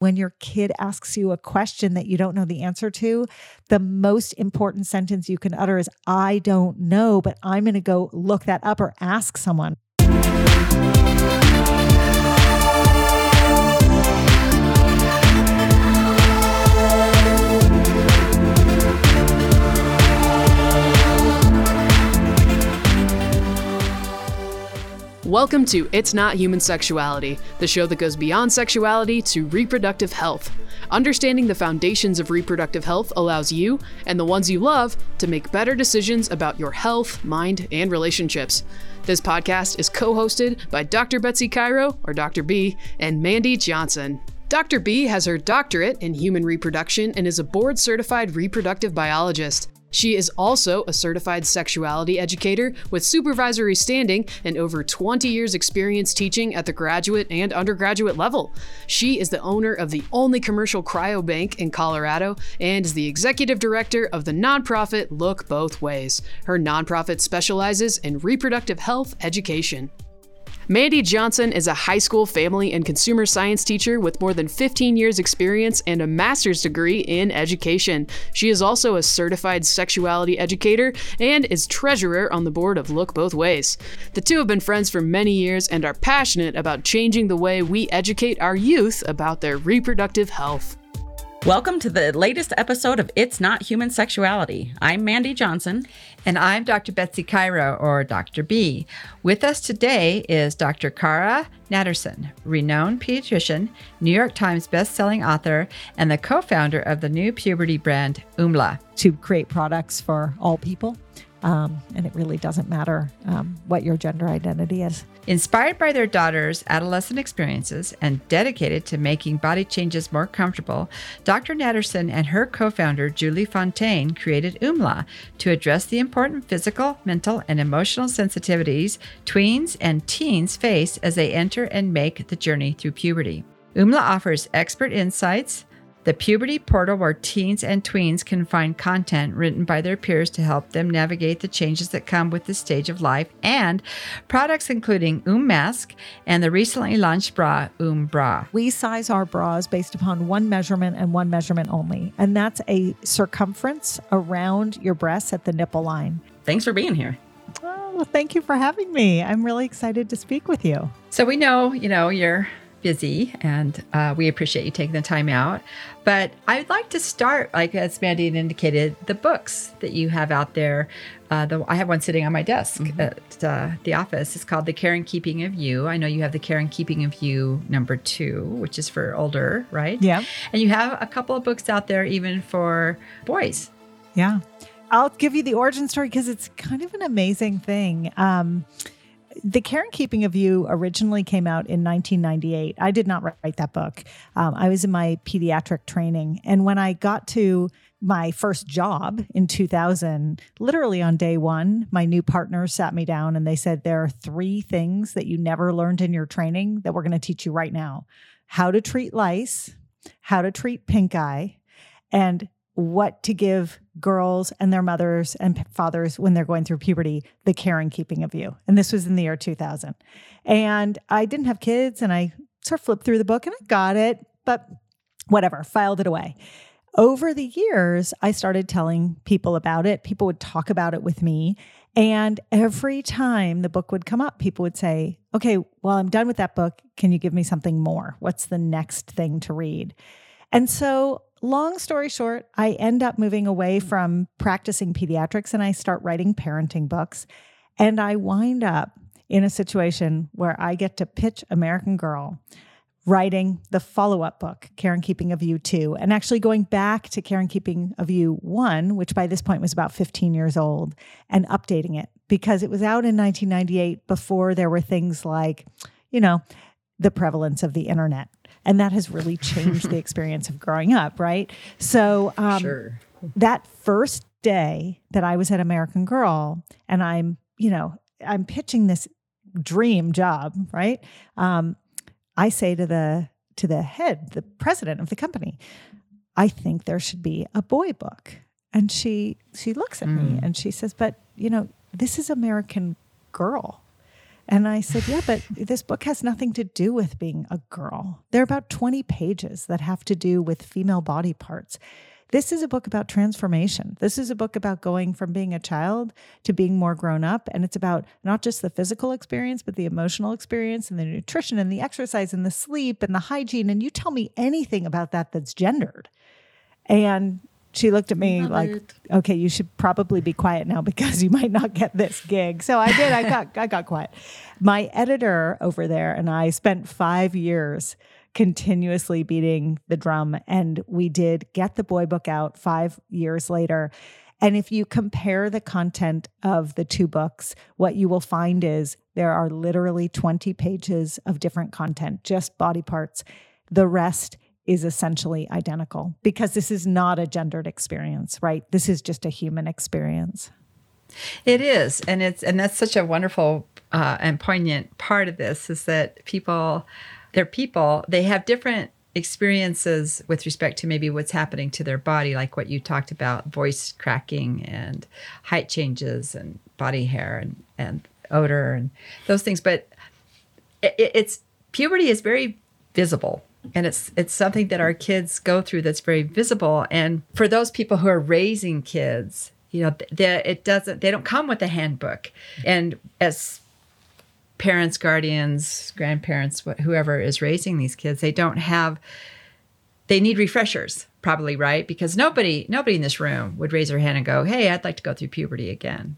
when your kid asks you a question that you don't know the answer to, the most important sentence you can utter is, I don't know, but I'm going to go look that up or ask someone. Welcome to It's Not Human Sexuality, the show that goes beyond sexuality to reproductive health. Understanding the foundations of reproductive health allows you, and the ones you love, to make better decisions about your health, mind, and relationships. This podcast is co-hosted by Dr. Betsy Cairo, or Dr. B, and Mandy Johnson. Dr. B has her doctorate in human reproduction and is a board-certified reproductive biologist. She is also a certified sexuality educator with supervisory standing and over 20 years experience teaching at the graduate and undergraduate level. She is the owner of the only commercial cryobank in Colorado and is the executive director of the nonprofit Look Both Ways. Her nonprofit specializes in reproductive health education. Mandy Johnson is a high school family and consumer science teacher with more than 15 years experience and a master's degree in education. She is also a certified sexuality educator and is treasurer on the board of Look Both Ways. The two have been friends for many years and are passionate about changing the way we educate our youth about their reproductive health. Welcome to the latest episode of It's Not Human Sexuality. I'm Mandy Johnson. And I'm Dr. Betsy Cairo, or Dr. B. With us today is Dr. Cara Natterson, renowned pediatrician, New York Times bestselling author, and the co-founder of the new puberty brand, Oomla. To create products for all people. And it really doesn't matter what your gender identity is. Inspired by their daughter's adolescent experiences and dedicated to making body changes more comfortable, Dr. Natterson and her co-founder, Julie Fontaine, created Oomla to address the important physical, mental, and emotional sensitivities tweens and teens face as they enter and make the journey through puberty. Oomla offers expert insights, the Puberty Portal, where teens and tweens can find content written by their peers to help them navigate the changes that come with this stage of life, and products including Oom Mask and the recently launched bra, Oombra. We size our bras based upon one measurement and one measurement only, and that's a circumference around your breasts at the nipple line. Thanks for being here. Oh, well, thank you for having me. I'm really excited to speak with you. So we know, you're busy, and we appreciate you taking the time out. But I'd like to start, as Mandy indicated, the books that you have out there. I have one sitting on my desk at the office. It's called The Care and Keeping of You. I know you have The Care and Keeping of You number 2, which is for older, right? Yeah. And you have a couple of books out there even for boys. Yeah. I'll give you the origin story because it's kind of an amazing thing. The Care and Keeping of You originally came out in 1998. I did not write that book. I was in my pediatric training. And when I got to my first job in 2000, literally on day one, my new partner sat me down and they said, there are 3 things that you never learned in your training that we're going to teach you right now. How to treat lice, how to treat pink eye, and what to give girls and their mothers and fathers when they're going through puberty, the care and keeping of you. And this was in the year 2000. And I didn't have kids, and I sort of flipped through the book and I got it, but whatever, filed it away. Over the years, I started telling people about it. People would talk about it with me. And every time the book would come up, people would say, okay, well, I'm done with that book. Can you give me something more? What's the next thing to read? And so long story short, I end up moving away from practicing pediatrics and I start writing parenting books. And I wind up in a situation where I get to pitch American Girl, writing the follow-up book, Care and Keeping of You 2, and actually going back to Care and Keeping of You 1, which by this point was about 15 years old, and updating it because it was out in 1998 before there were things like, the prevalence of the internet. And that has really changed the experience of growing up, right? So sure. That first day that I was at American Girl, and I'm pitching this dream job, right? I say to the head, the president of the company, I think there should be a boy book. And she looks at me and she says, but this is American Girl. And I said, yeah, but this book has nothing to do with being a girl. There are about 20 pages that have to do with female body parts. This is a book about transformation. This is a book about going from being a child to being more grown up. And it's about not just the physical experience, but the emotional experience and the nutrition and the exercise and the sleep and the hygiene. And you tell me anything about that that's gendered. And she looked at me okay, you should probably be quiet now because you might not get this gig. So I did. I got quiet. My editor over there and I spent 5 years continuously beating the drum. And we did get the boy book out 5 years later. And if you compare the content of the two books, what you will find is there are literally 20 pages of different content, just body parts. The rest is essentially identical because this is not a gendered experience, right? This is just a human experience. It is. And that's such a wonderful and poignant part of this is that people, they have different experiences with respect to maybe what's happening to their body, like what you talked about, voice cracking and height changes and body hair and odor and those things. But it's puberty is very visible. And it's something that our kids go through that's very visible. And for those people who are raising kids, you know, they don't come with a handbook. And as parents, guardians, grandparents, whoever is raising these kids, they need refreshers probably, right? Because nobody in this room would raise their hand and go, hey, I'd like to go through puberty again.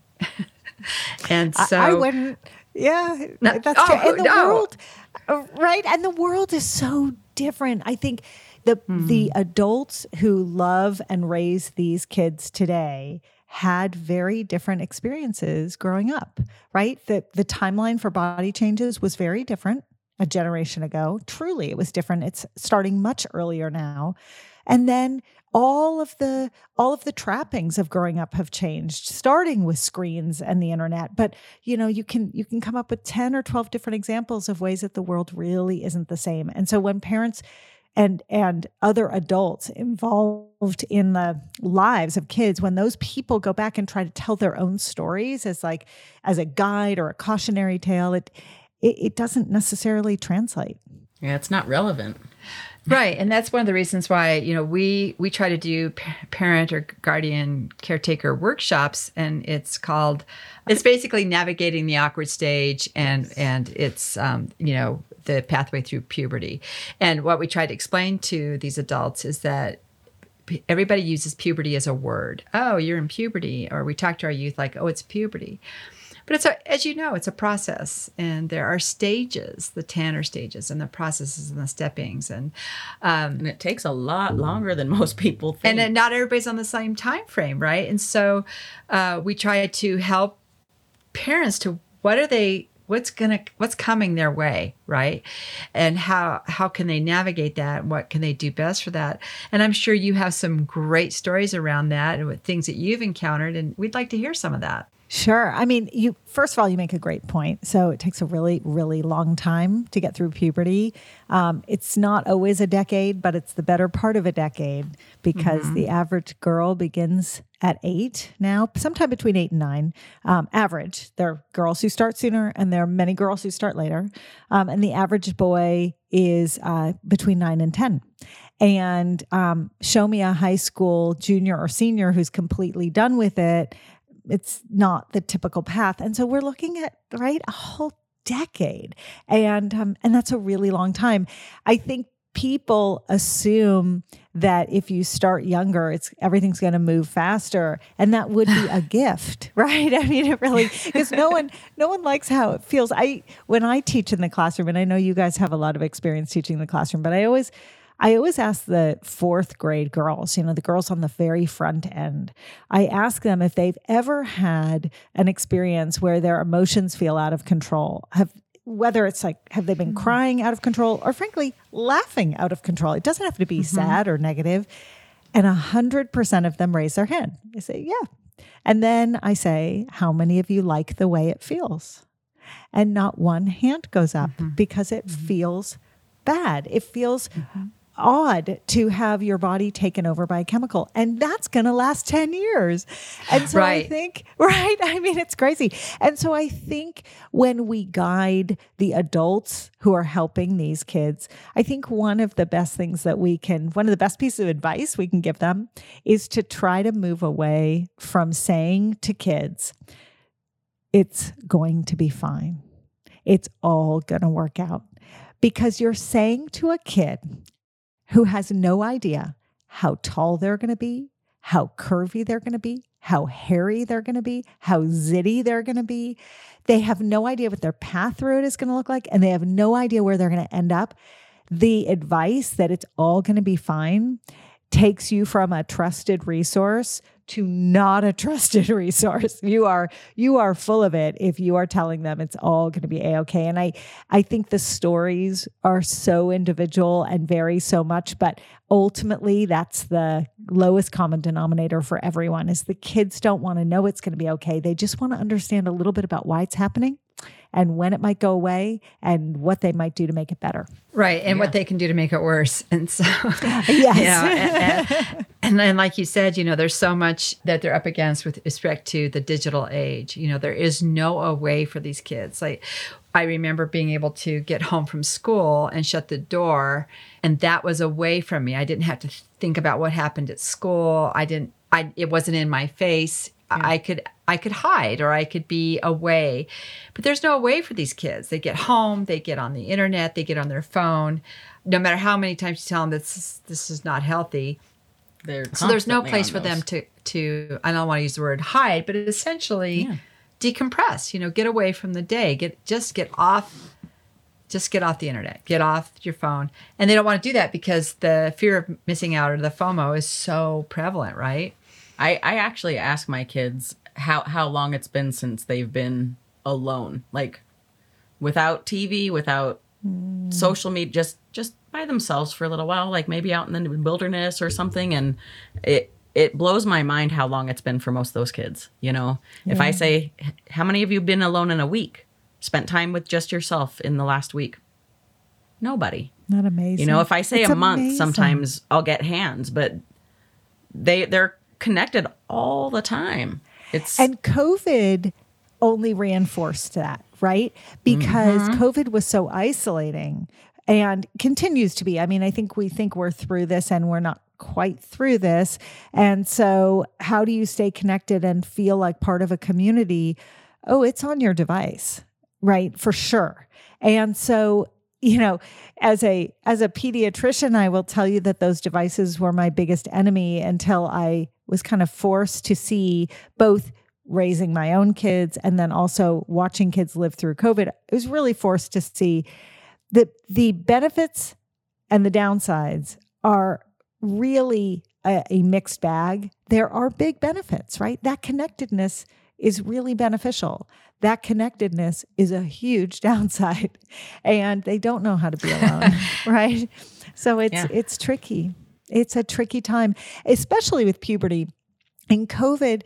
And so I wouldn't. Yeah, that's true. And world, right? And the world is so different. I think the adults who love and raise these kids today had very different experiences growing up, right? The timeline for body changes was very different a generation ago. Truly, it was different. It's starting much earlier now. And then all of the trappings of growing up have changed, starting with screens and the internet. But, you know, you can come up with 10 or 12 different examples of ways that the world really isn't the same. And so when parents and other adults involved in the lives of kids, when those people go back and try to tell their own stories as a guide or a cautionary tale, it doesn't necessarily translate. Yeah, it's not relevant. Right. And that's one of the reasons why, you know, we try to do parent or guardian caretaker workshops, and it's basically navigating the awkward stage and it's, you know, the pathway through puberty. And what we try to explain to these adults is that everybody uses puberty as a word. Oh, you're in puberty. Or we talk to our youth like, oh, it's puberty. But as you know, it's a process, and there are stages, the Tanner stages and the processes and the steppings. And it takes a lot longer than most people think. And not everybody's on the same time frame, right? And so we try to help parents to what's coming their way, right? And how can they navigate that? What can they do best for that? And I'm sure you have some great stories around that and with things that you've encountered, and we'd like to hear some of that. Sure. I mean, first of all, you make a great point. So it takes a really, really long time to get through puberty. It's not always a decade, but it's the better part of a decade because the average girl begins at 8 now, sometime between 8 and 9, average. There are girls who start sooner and there are many girls who start later. And the average boy is between 9 and 10. And show me a high school junior or senior who's completely done with it. It's not the typical path. And so we're looking at, right, a whole decade. And that's a really long time. I think people assume that if you start younger, everything's going to move faster. And that would be a gift, right? I mean, it really, because no one likes how it feels. When I teach in the classroom, and I know you guys have a lot of experience teaching in the classroom, but I always ask the 4th grade girls, you know, the girls on the very front end, I ask them if they've ever had an experience where their emotions feel out of control, whether it's like, have they been crying out of control or frankly, laughing out of control? It doesn't have to be sad or negative. And 100% of them raise their hand. They say, yeah. And then I say, how many of you like the way it feels? And not one hand goes up because it feels bad. It feels odd to have your body taken over by a chemical, and that's going to last 10 years. And so right. I think, right? I mean, it's crazy. And so I think when we guide the adults who are helping these kids, I think one of the best pieces of advice we can give them is to try to move away from saying to kids, it's going to be fine. It's all going to work out. Because you're saying to a kid who has no idea how tall they're going to be, how curvy they're going to be, how hairy they're going to be, how zitty they're going to be. They have no idea what their path road is going to look like, and they have no idea where they're going to end up. The advice that it's all going to be fine takes you from a trusted resource to not a trusted resource. You are full of it if you are telling them it's all going to be A-okay. And I think the stories are so individual and vary so much, but ultimately that's the lowest common denominator for everyone is the kids don't want to know it's going to be okay. They just want to understand a little bit about why it's happening and when it might go away and what they might do to make it better. Right. And what they can do to make it worse. And so, yes. And then like you said, there's so much that they're up against with respect to the digital age. There is no way for these kids. Like I remember being able to get home from school and shut the door, and that was away from me. I didn't have to think about what happened at school. It wasn't in my face. I could hide or I could be away, but there's no way for these kids. They get home, they get on the internet, they get on their phone. No matter how many times you tell them this is not healthy, so there's no place for them to I don't want to use the word hide, but essentially decompress. Get away from the day. Just get off the internet, get off your phone. And they don't want to do that because the fear of missing out or the FOMO is so prevalent, right? I actually ask my kids how long it's been since they've been alone, like without TV, without social media, just by themselves for a little while, like maybe out in the wilderness or something. And it blows my mind how long it's been for most of those kids. If I say, how many of you been alone in a week, spent time with just yourself in the last week? Nobody. Not amazing. If I say it's a month, sometimes I'll get hands, but they're connected all the time. And COVID only reinforced that, right? Because COVID was so isolating and continues to be. I mean, I think we think we're through this and we're not quite through this. And so how do you stay connected and feel like part of a community? Oh, it's on your device, right? For sure. And so as a pediatrician, I will tell you that those devices were my biggest enemy until I was kind of forced to see both raising my own kids and then also watching kids live through COVID. I was really forced to see that the benefits and the downsides are really a mixed bag. There are big benefits, right? That connectedness is really beneficial. That connectedness is a huge downside, and they don't know how to be alone, right? So it's tricky. It's a tricky time, especially with puberty. In COVID,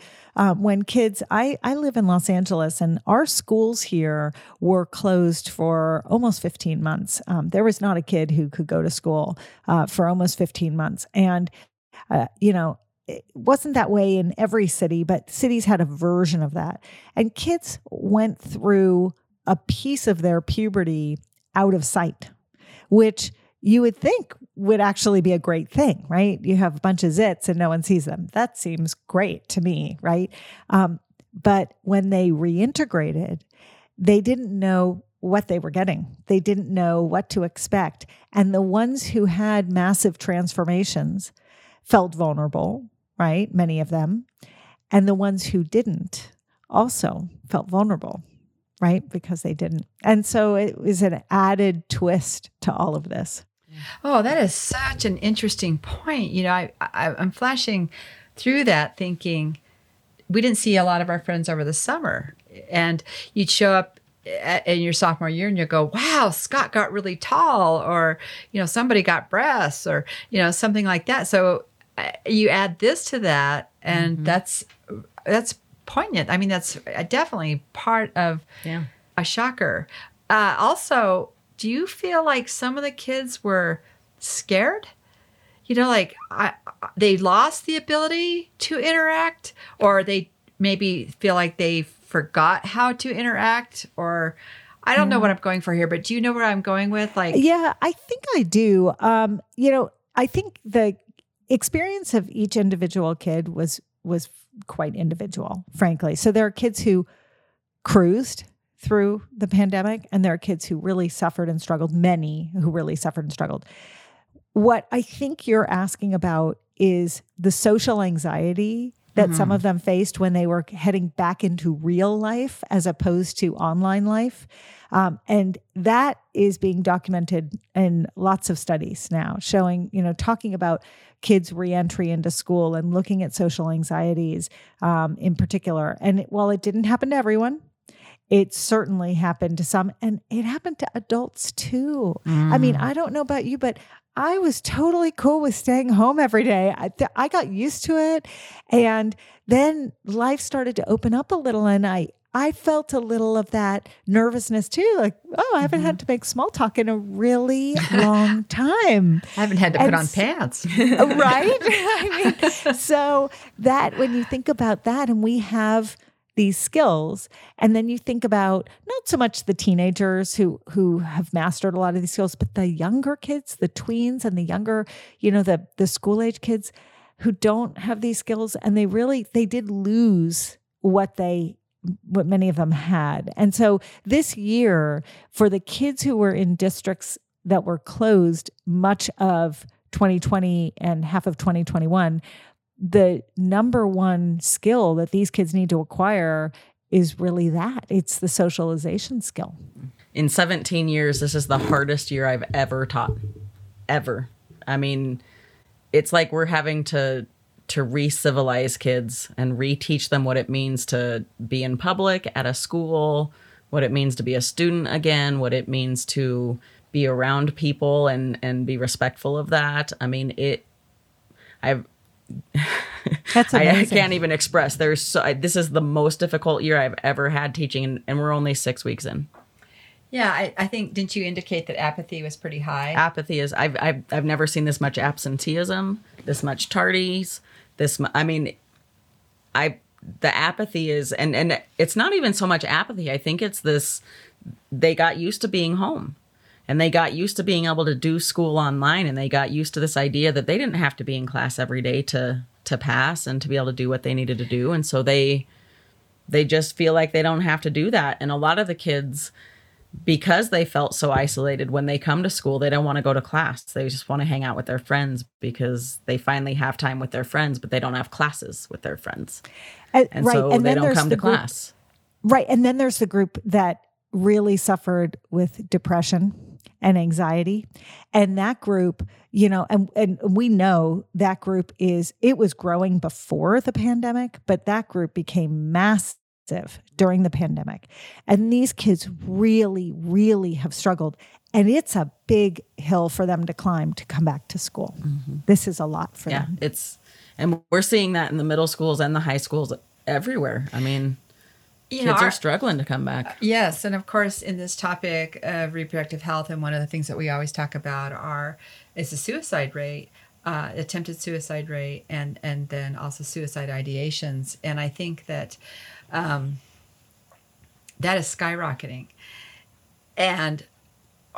when kids, I live in Los Angeles, and our schools here were closed for almost 15 months. There was not a kid who could go to school for almost 15 months. And, it wasn't that way in every city, but cities had a version of that. And kids went through a piece of their puberty out of sight, which you would think would actually be a great thing, right? You have a bunch of zits and no one sees them. That seems great to me, right? But when they reintegrated, they didn't know what they were getting. They didn't know what to expect. And the ones who had massive transformations felt vulnerable, right? Many of them. And the ones who didn't also felt vulnerable, right? Because they didn't. And so it was an added twist to all of this. Oh, that is such an interesting point. I'm flashing through that thinking, we didn't see a lot of our friends over the summer. And you'd show up in your sophomore year and you go, wow, Scott got really tall, or, somebody got breasts, or, something like that. So you add this to that, and that's poignant. I mean, that's definitely part of a shocker. Also, do you feel like some of the kids were scared you know, like they lost the ability to interact, or they maybe feel like they forgot how to interact, or I don't know what I'm going for here, but do you know where I'm going with? Like, yeah, I think I do. You know, I think the experience of each individual kid was quite individual, frankly. So there are kids who cruised through the pandemic, and there are kids who really suffered and struggled, many who really suffered and struggled. What I think you're asking about is the social anxiety that some of them faced when they were heading back into real life as opposed to online life. And that is being documented in lots of studies now showing, you know, talking about kids' reentry into school and looking at social anxieties in particular. And while it didn't happen to everyone, it certainly happened to some, and it happened to adults too. I mean, I don't know about you, but I was totally cool with staying home every day. I got used to it. And then life started to open up a little, and I felt a little of that nervousness too. Like, oh, I haven't had to make small talk in a really long time. I haven't had to put on pants. Right? I mean, so that when you think about that, and we have these skills. And then you think about not so much the teenagers who have mastered a lot of these skills, but the younger kids, the tweens and the younger, you know, the school age kids who don't have these skills. And they really, they did lose what many of them had. And so this year for the kids who were in districts that were closed much of 2020 and half of 2021, the number one skill that these kids need to acquire is really that. It's the socialization skill. In 17 years, this is the hardest year I've ever taught, ever. I mean, it's like we're having to re-civilize kids and reteach them what it means to be in public at a school, what it means to be a student again, what it means to be around people and be respectful of that. I mean, that's amazing. I can't even express. This is the most difficult year I've ever had teaching, and we're only 6 weeks in. Yeah, I think, didn't you indicate that apathy was pretty high? Apathy is. I've never seen this much absenteeism, this much tardies. The apathy is, and it's not even so much apathy. I think it's this. They got used to being home. And they got used to being able to do school online, and they got used to this idea that they didn't have to be in class every day to pass and to be able to do what they needed to do. And so they just feel like they don't have to do that. And a lot of the kids, because they felt so isolated, when they come to school, they don't want to go to class. They just want to hang out with their friends because they finally have time with their friends, but they don't have classes with their friends. And right. So and they don't come to class. Right. And then there's the group that really suffered with depression and anxiety. And that group, you know, and we know that group it was growing before the pandemic, but that group became massive during the pandemic. And these kids really, really have struggled. And it's a big hill for them to climb to come back to school. Mm-hmm. This is a lot for them. And we're seeing that in the middle schools and the high schools everywhere. I mean, Kids are struggling to come back. Yes. And of course, in this topic of reproductive health, and one of the things that we always talk about is the suicide rate, attempted suicide rate, and then also suicide ideations. And I think that that is skyrocketing. And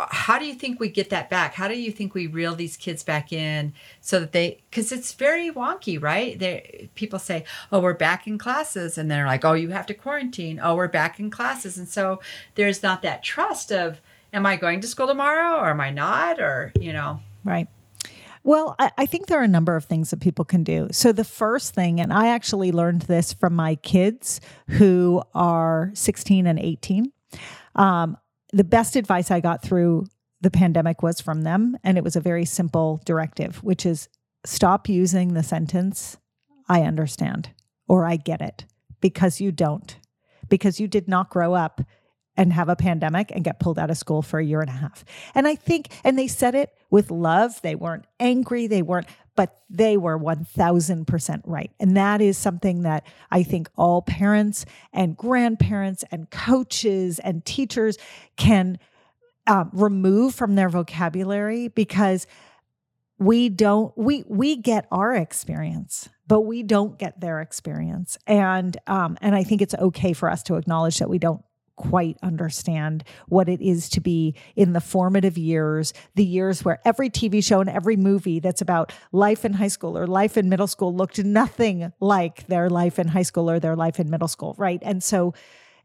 how do you think we get that back? How do you think we reel these kids back in so that because it's very wonky, right? People say, oh, we're back in classes. And they're like, oh, you have to quarantine. Oh, we're back in classes. And so there's not that trust of, am I going to school tomorrow or am I not? Or, you know. Right. Well, I think there are a number of things that people can do. So the first thing, and I actually learned this from my kids who are 16 and 18, the best advice I got through the pandemic was from them, and it was a very simple directive, which is stop using the sentence, I understand, or I get it, because you don't, because you did not grow up and have a pandemic and get pulled out of school for a year and a half. And I think, and they said it with love, they weren't angry, but they were 1000% right. And that is something that I think all parents and grandparents and coaches and teachers can remove from their vocabulary, because we get our experience, but we don't get their experience. And I think it's okay for us to acknowledge that we don't quite understand what it is to be in the formative years, the years where every TV show and every movie that's about life in high school or life in middle school looked nothing like their life in high school or their life in middle school, right? And so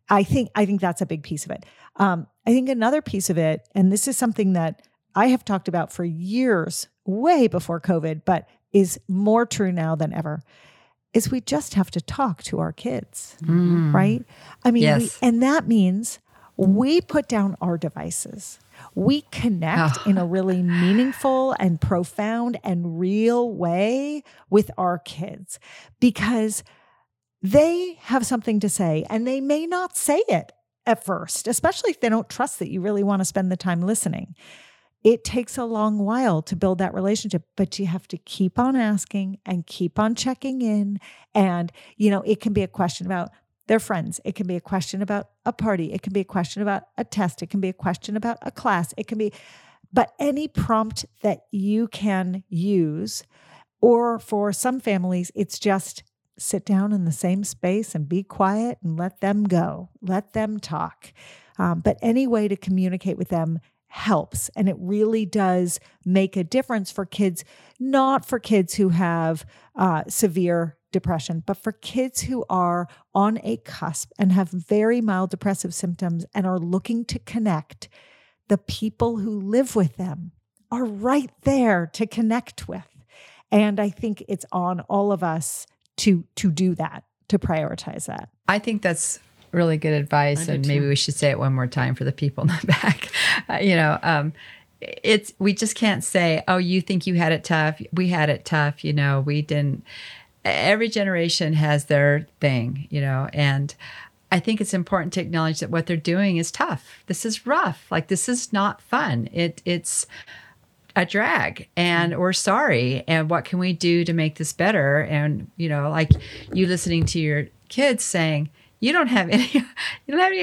I think that's a big piece of it. I think another piece of it, and this is something that I have talked about for years, way before COVID, but is more true now than ever, is we just have to talk to our kids, right? I mean, yes. And that means we put down our devices. We connect in a really meaningful and profound and real way with our kids because they have something to say and they may not say it at first, especially if they don't trust that you really want to spend the time listening. It takes a long while to build that relationship, but you have to keep on asking and keep on checking in. And, you know, it can be a question about their friends. It can be a question about a party. It can be a question about a test. It can be a question about a class. It can be, but any prompt that you can use, or for some families, it's just sit down in the same space and be quiet and let them go, let them talk. But any way to communicate with them helps. And it really does make a difference for kids, not for kids who have severe depression, but for kids who are on a cusp and have very mild depressive symptoms and are looking to connect. The people who live with them are right there to connect with. And I think it's on all of us to do that, to prioritize that. I think that's really good advice, and maybe we should say it one more time for the people in the back. We just can't say, oh, you think you had it tough. We had it tough. You know, we didn't. Every generation has their thing, you know, and I think it's important to acknowledge that what they're doing is tough. This is rough. Like, this is not fun. It's a drag, and we're sorry. And what can we do to make this better? And, you know, like you listening to your kids saying, You don't have any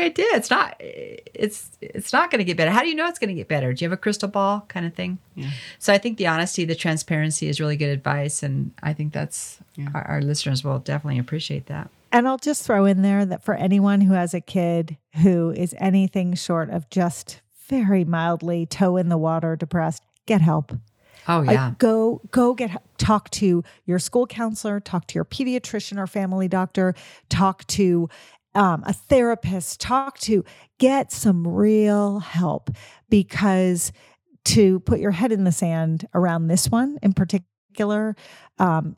idea. It's not going to get better. How do you know it's going to get better? Do you have a crystal ball kind of thing? Yeah. So I think the honesty, the transparency is really good advice. And I think that's our listeners will definitely appreciate that. And I'll just throw in there that for anyone who has a kid who is anything short of just very mildly toe in the water depressed, get help. Oh, yeah. Go get, talk to your school counselor, talk to your pediatrician or family doctor, talk to a therapist, get some real help, because to put your head in the sand around this one in particular,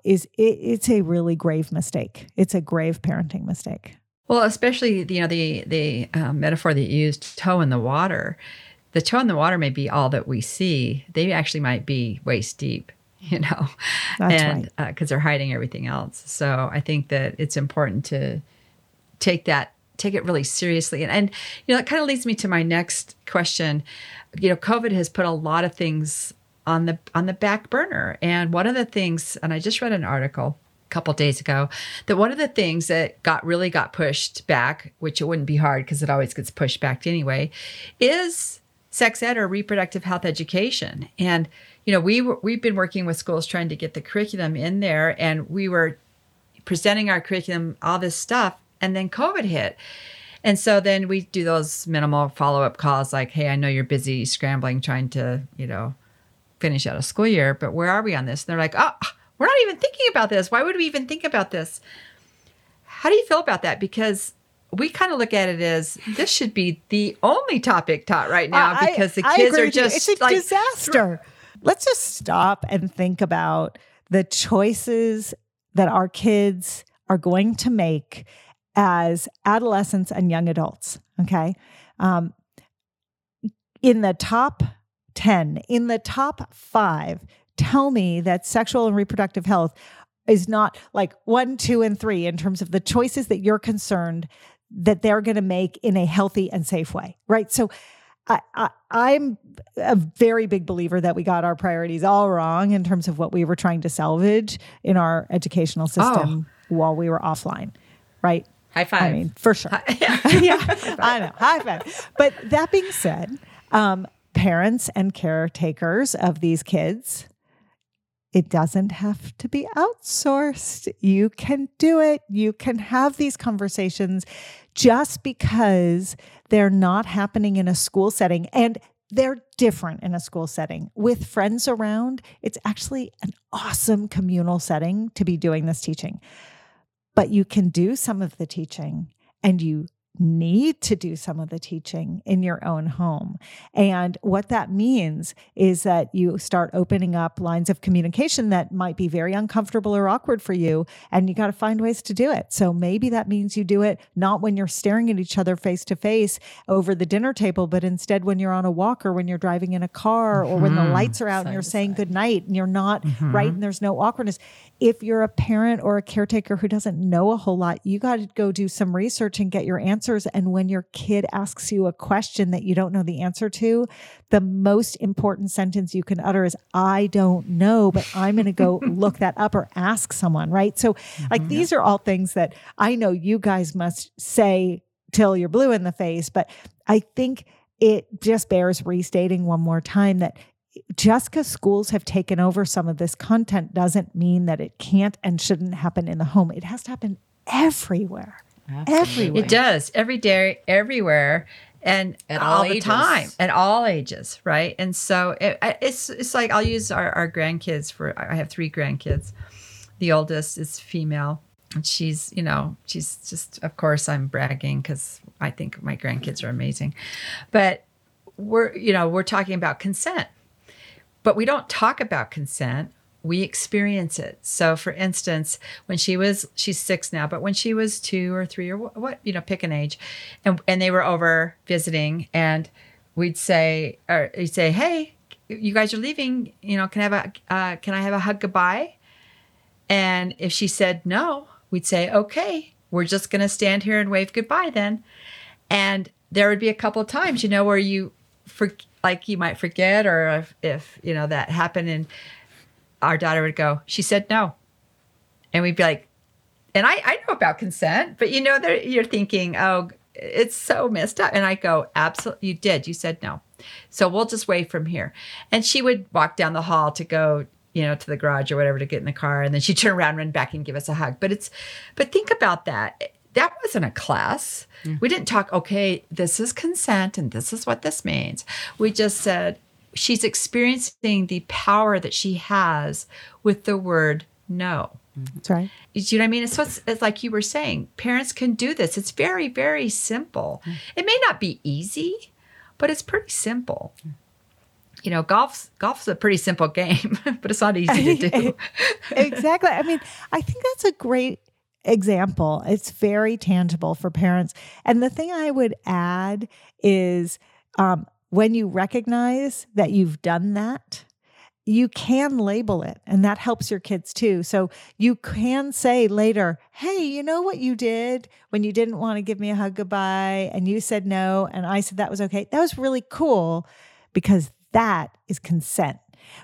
it's a really grave mistake. It's a grave parenting mistake. Well, especially, you know, the metaphor that you used, toe in the water. The toe in the water may be all that we see. They actually might be waist deep, you know, because they're hiding everything else. So I think that it's important to take it really seriously. And you know, that kind of leads me to my next question. You know, COVID has put a lot of things on the back burner. And one of the things, and I just read an article a couple of days ago, that one of the things that really got pushed back, which it wouldn't be hard because it always gets pushed back anyway, is sex ed or reproductive health education. And, you know, we've been working with schools trying to get the curriculum in there, and we were presenting our curriculum, all this stuff, and then COVID hit. And so then we do those minimal follow-up calls like, hey, I know you're busy scrambling trying to, you know, finish out a school year, but where are we on this? And they're like, oh, we're not even thinking about this. Why would we even think about this? How do you feel about that? Because we kind of look at it as this should be the only topic taught right now because the kids are just it's a disaster. Let's just stop and think about the choices that our kids are going to make as adolescents and young adults. Okay. In the top 10, in the top 5, tell me that sexual and reproductive health is not like 1, 2, and 3 in terms of the choices that you're concerned that they're going to make in a healthy and safe way, right? So I'm a very big believer that we got our priorities all wrong in terms of what we were trying to salvage in our educational system while we were offline, right? High five. I mean, for sure. I know. High five. But that being said, parents and caretakers of these kids It doesn't have to be outsourced. You can do it. You can have these conversations just because they're not happening in a school setting. And they're different in a school setting. With friends around, it's actually an awesome communal setting to be doing this teaching. But you can do some of the teaching, and you need to do some of the teaching in your own home. And what that means is that you start opening up lines of communication that might be very uncomfortable or awkward for you, and you got to find ways to do it. So maybe that means you do it not when you're staring at each other face to face over the dinner table, but instead when you're on a walk or when you're driving in a car or when the lights are out and you're saying good night and you're not right and there's no awkwardness. If you're a parent or a caretaker who doesn't know a whole lot, you got to go do some research and get your answers. And when your kid asks you a question that you don't know the answer to, the most important sentence you can utter is, I don't know, but I'm going to go look that up or ask someone, right? So like these are all things that I know you guys must say till you're blue in the face, but I think it just bears restating one more time that just because schools have taken over some of this content doesn't mean that it can't and shouldn't happen in the home. It has to happen everywhere. Absolutely. It does every day, everywhere, and all the time, at all ages, right? And so it's like I'll use our grandkids for. I have 3 grandkids. The oldest is female, and she's just. Of course, I'm bragging because I think my grandkids are amazing, but we're talking about consent, but we don't talk about consent. We experience it. So for instance, when she's 6 now, but when she was 2 or 3 or what, pick an age, and they were over visiting, and you'd say, hey, you guys are leaving, can I have a hug goodbye? And if she said no, we'd say, okay, we're just going to stand here and wave goodbye then. And there would be a couple of times, where you might forget, or if that happened, and our daughter would go, she said no. And we'd be like, and I know about consent, but you're thinking, oh, it's so messed up. And I go, absolutely, you did. You said no. So we'll just wait from here. And she would walk down the hall to go, to the garage or whatever to get in the car. And then she'd turn around, run back, and give us a hug. But think about that. That wasn't a class. Mm-hmm. We didn't talk, okay, this is consent and this is what this means. We just said, she's experiencing the power that she has with the word no. That's right. You know what I mean? So it's like you were saying, parents can do this. It's very, very simple. Mm. It may not be easy, but it's pretty simple. Mm. Golf's a pretty simple game, but it's not easy to do. Exactly. I mean, I think that's a great example. It's very tangible for parents. And the thing I would add is, when you recognize that you've done that, you can label it, and that helps your kids too. So you can say later, hey, you know what you did when you didn't want to give me a hug goodbye and you said no, and I said that was okay. That was really cool, because that is consent,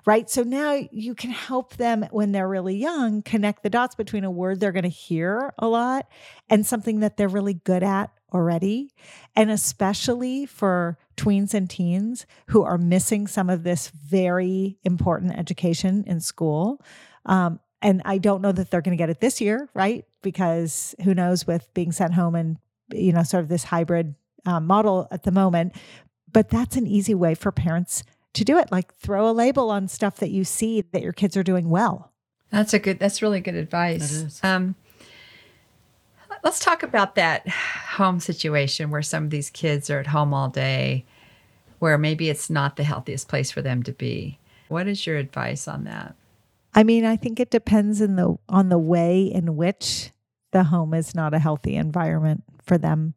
right? So now you can help them when they're really young connect the dots between a word they're going to hear a lot and something that they're really good at already. And especially for tweens and teens who are missing some of this very important education in school. And I don't know that they're going to get it this year, right? Because who knows with being sent home and, sort of this hybrid model at the moment. But that's an easy way for parents to do it. Like throw a label on stuff that you see that your kids are doing well. That's really good advice. Let's talk about that home situation where some of these kids are at home all day, where maybe it's not the healthiest place for them to be. What is your advice on that? I mean, I think it depends on the way in which the home is not a healthy environment for them.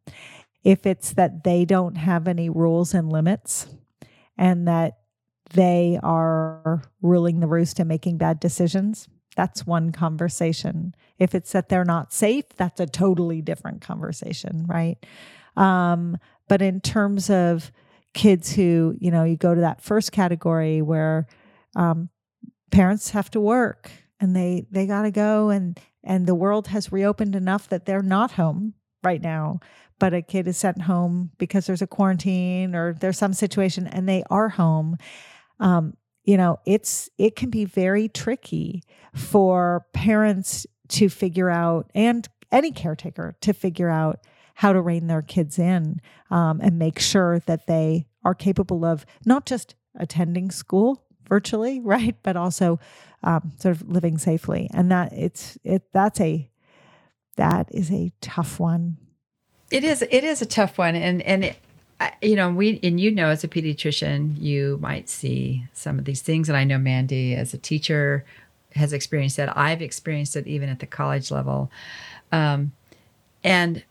If it's that they don't have any rules and limits and that they are ruling the roost and making bad decisions, that's one conversation. If it's that they're not safe, that's a totally different conversation, right? But in terms of kids who, you go to that first category where parents have to work and they got to go and the world has reopened enough that they're not home right now, but a kid is sent home because there's a quarantine or there's some situation and they are home. you know, it can be very tricky for parents to figure out, and any caretaker to figure out, how to rein their kids in and make sure that they are capable of not just attending school virtually, right, but also sort of living safely. And that is a tough one. It is a tough one, and as a pediatrician, you might see some of these things, and I know Mandy as a teacher has experienced that. I've experienced it even at the college level. And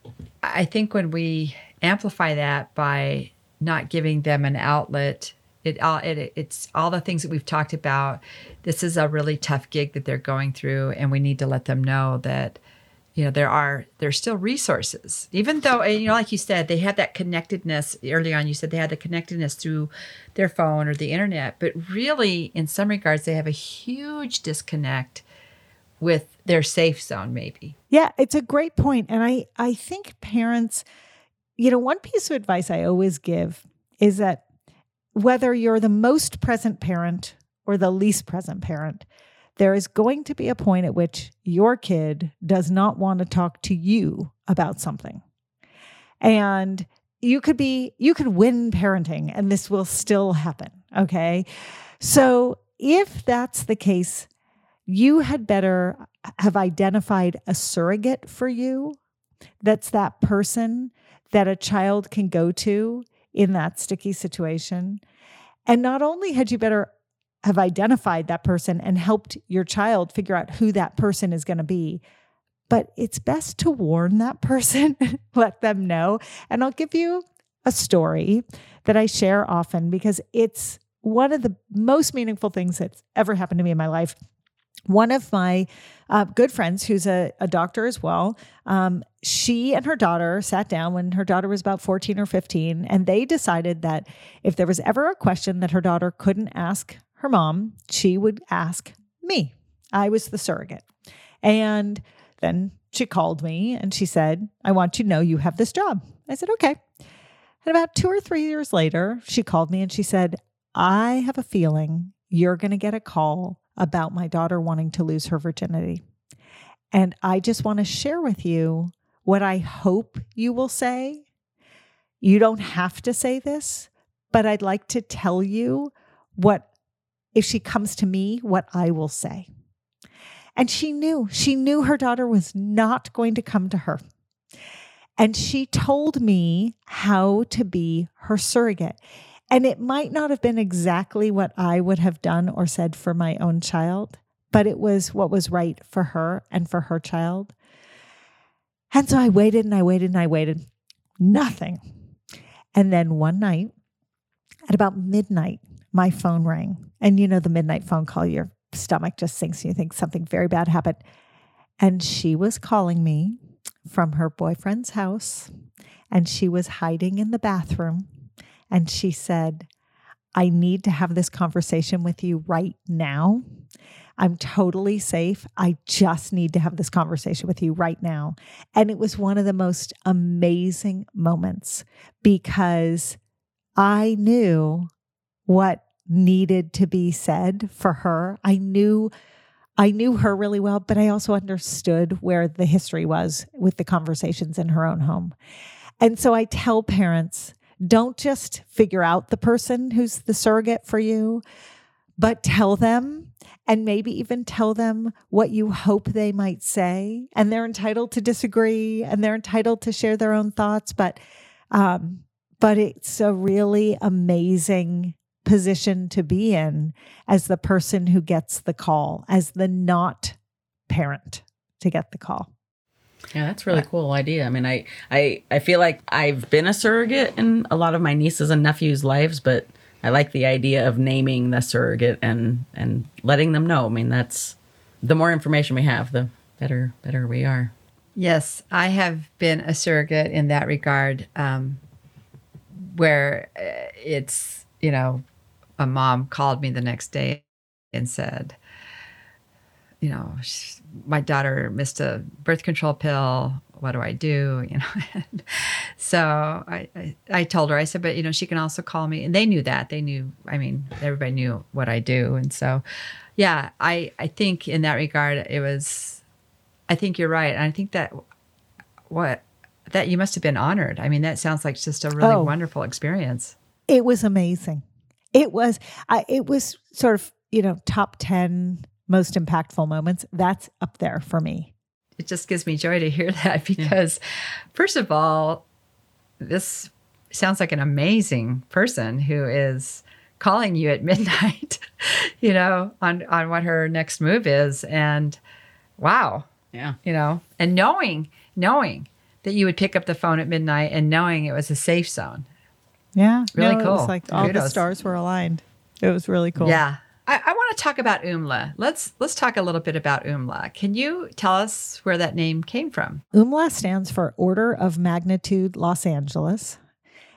I think when we amplify that by not giving them an outlet, it's all the things that we've talked about. This is a really tough gig that they're going through, and we need to let them know that, you know, there's still resources, even though, you know, like you said, they had that connectedness early on. You said they had the connectedness through their phone or the internet, but really, in some regards, they have a huge disconnect with their safe zone, maybe. Yeah, it's a great point. And I think parents, you know, one piece of advice I always give is that whether you're the most present parent or the least present parent, there is going to be a point at which your kid does not want to talk to you about something. And you could win parenting and this will still happen, okay? So if that's the case, you had better have identified a surrogate for you that's that person that a child can go to in that sticky situation. And not only had you better have identified that person and helped your child figure out who that person is going to be, but it's best to warn that person, let them know. And I'll give you a story that I share often because it's one of the most meaningful things that's ever happened to me in my life. One of my good friends, who's a doctor as well, she and her daughter sat down when her daughter was about 14 or 15, and they decided that if there was ever a question that her daughter couldn't ask her mom, she would ask me. I was the surrogate. And then she called me and she said, I want you to know you have this job. I said, okay. And about 2 or 3 years later, she called me and she said, I have a feeling you're going to get a call about my daughter wanting to lose her virginity. And I just want to share with you what I hope you will say. You don't have to say this, but I'd like to tell you what, if she comes to me, what I will say. And she knew her daughter was not going to come to her. And she told me how to be her surrogate. And it might not have been exactly what I would have done or said for my own child, but it was what was right for her and for her child. And so I waited and I waited and I waited. Nothing. And then one night at about midnight, my phone rang. And you know, the midnight phone call, your stomach just sinks and you think something very bad happened. And she was calling me from her boyfriend's house, and she was hiding in the bathroom. And she said, I need to have this conversation with you right now. I'm totally safe. I just need to have this conversation with you right now. And it was one of the most amazing moments because I knew what needed to be said for her. I knew her really well, but I also understood where the history was with the conversations in her own home. And so I tell parents, don't just figure out the person who's the surrogate for you, but tell them, and maybe even tell them what you hope they might say. And they're entitled to disagree, and they're entitled to share their own thoughts. But it's a really amazing position to be in as the person who gets the call, as the not parent to get the call. Yeah, that's a really cool idea. I mean, I feel like I've been a surrogate in a lot of my nieces and nephews' lives, but I like the idea of naming the surrogate and letting them know. I mean, that's the more information we have, the better we are. Yes, I have been a surrogate in that regard, where it's, you know, a mom called me the next day and said, you know, my daughter missed a birth control pill. What do I do? You know, So I told her, I said, but, you know, she can also call me. And they knew that. They knew, I mean, everybody knew what I do. And so, yeah, I think in that regard, it was, I think you're right. And I think that that you must have been honored. I mean, that sounds like just a really wonderful experience. It was amazing. It was sort of, you know, top 10 most impactful moments. That's up there for me. It just gives me joy to hear that because, first of all, this sounds like an amazing person who is calling you at midnight, you know, on what her next move is. And wow. Yeah. You know, and knowing that you would pick up the phone at midnight and knowing it was a safe zone. Yeah. Really cool. It was like all the stars were aligned. It was really cool. Yeah. I want to talk about Oomla. Let's talk a little bit about Oomla. Can you tell us where that name came from? Oomla stands for Order of Magnitude Los Angeles.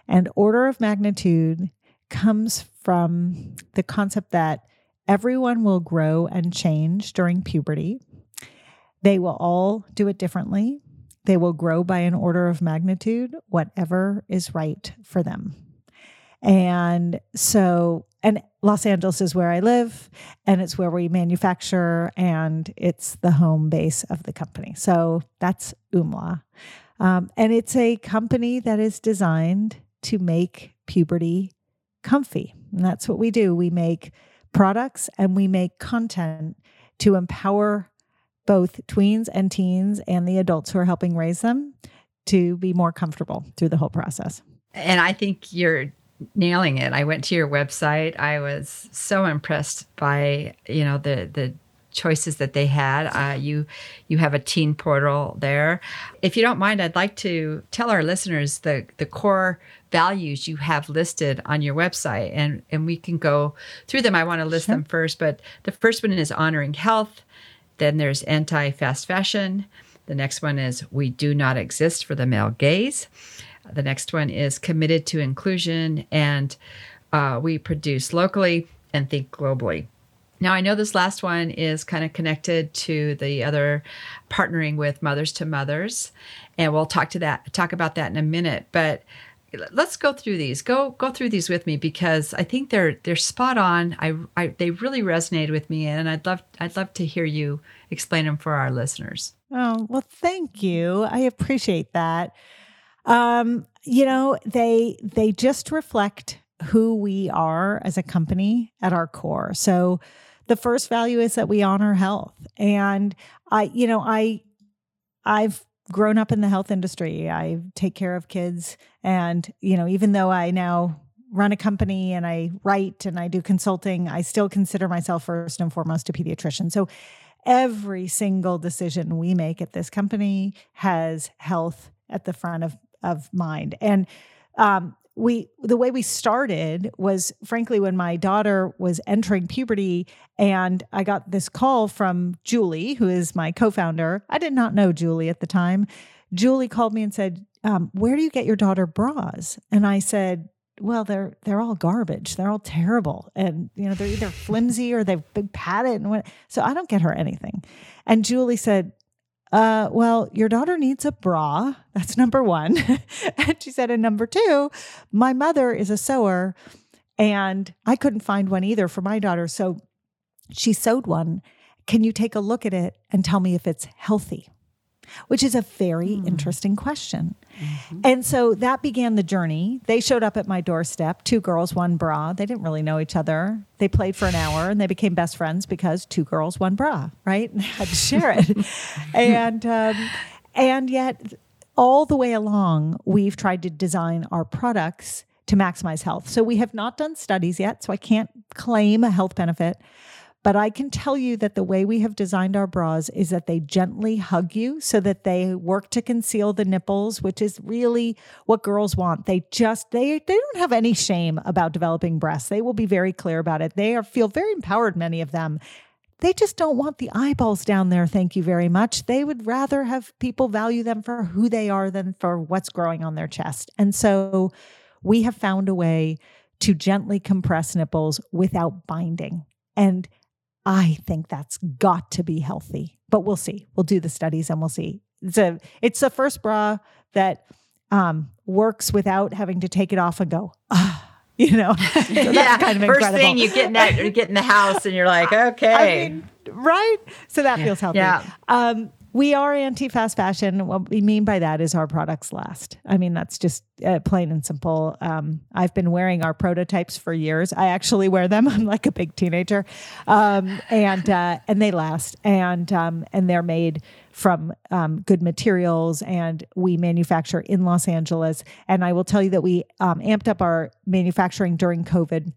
And Order of Magnitude comes from the concept that everyone will grow and change during puberty. They will all do it differently. They will grow by an order of magnitude, whatever is right for them. And so, and Los Angeles is where I live, and it's where we manufacture, and it's the home base of the company. So that's Oomla. And it's a company that is designed to make puberty comfy. And that's what we do. We make products and we make content to empower both tweens and teens and the adults who are helping raise them to be more comfortable through the whole process. And I think you're nailing it. I went to your website. I was so impressed by, you know, the choices that they had. You have a teen portal there. If you don't mind, I'd like to tell our listeners the core values you have listed on your website, and we can go through them. I want to list them first, but the first one is honoring health. Then there's anti-fast fashion. The next one is we do not exist for the male gaze. The next one is committed to inclusion, and we produce locally and think globally. Now, I know this last one is kind of connected to the other, partnering with Mothers to Mothers, and we'll talk about that in a minute. But let's go through these. Go through these with me because I think they're spot on. They really resonated with me, and I'd love to hear you explain them for our listeners. Oh, well, thank you. I appreciate that. You know, they just reflect who we are as a company at our core. So the first value is that we honor health. And I've grown up in the health industry. I take care of kids. And, you know, even though I now run a company and I write and I do consulting, I still consider myself first and foremost a pediatrician. So every single decision we make at this company has health at the front of mind. And the way we started was, frankly, when my daughter was entering puberty and I got this call from Julie, who is my co-founder. I did not know Julie at the time. Julie called me and said, where do you get your daughter bras? And I said, well, they're all garbage. They're all terrible. And, you know, they're either flimsy or they've been padded. So I don't get her anything. And Julie said, well, your daughter needs a bra. That's number one. And she said, and number two, my mother is a sewer and I couldn't find one either for my daughter. So she sewed one. Can you take a look at it and tell me if it's healthy? Which is a very interesting question. Mm-hmm. And so that began the journey. They showed up at my doorstep, 2 girls, 1 bra. They didn't really know each other. They played for an hour and they became best friends because 2 girls, 1 bra, right? And they had to share it. And yet all the way along, we've tried to design our products to maximize health. So we have not done studies yet, so I can't claim a health benefit. But I can tell you that the way we have designed our bras is that they gently hug you so that they work to conceal the nipples, which is really what girls want. They don't have any shame about developing breasts. They will be very clear about it. They feel very empowered, many of them. They just don't want the eyeballs down there. Thank you very much. They would rather have people value them for who they are than for what's growing on their chest. And so we have found a way to gently compress nipples without binding. And I think that's got to be healthy, but we'll see. We'll do the studies and we'll see. It's the first bra that works without having to take it off and go, you know, so that's kind of incredible. First thing you get in the house and you're like, okay. I mean, right. So that feels healthy. Yeah. We are anti-fast fashion. What we mean by that is our products last. I mean, that's just plain and simple. I've been wearing our prototypes for years. I actually wear them. I'm like a big teenager, and they last. And they're made from good materials. And we manufacture in Los Angeles. And I will tell you that we amped up our manufacturing during COVID,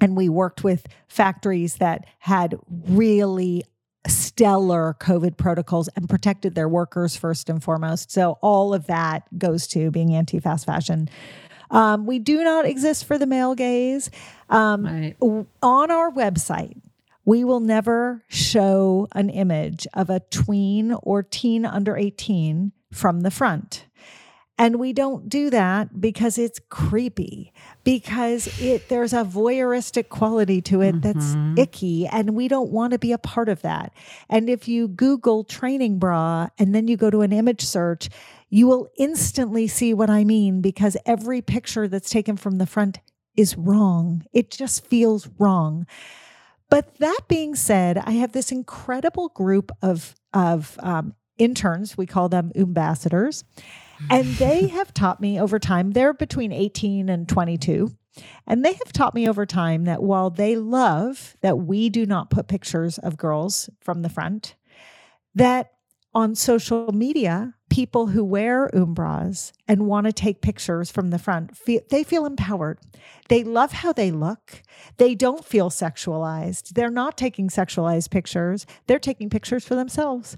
and we worked with factories that had really stellar COVID protocols and protected their workers first and foremost. So all of that goes to being anti-fast fashion. We do not exist for the male gaze. Right. On our website, we will never show an image of a tween or teen under 18 from the front. And we don't do that because it's creepy, because there's a voyeuristic quality to it that's icky, and we don't want to be a part of that. And if you Google training bra and then you go to an image search, you will instantly see what I mean, because every picture that's taken from the front is wrong. It just feels wrong. But that being said, I have this incredible group of interns. We call them ambassadors. And they have taught me over time, they're between 18 and 22, and they have taught me over time that while they love that we do not put pictures of girls from the front, that on social media, people who wear Oombras and want to take pictures from the front, they feel empowered. They love how they look. They don't feel sexualized. They're not taking sexualized pictures. They're taking pictures for themselves.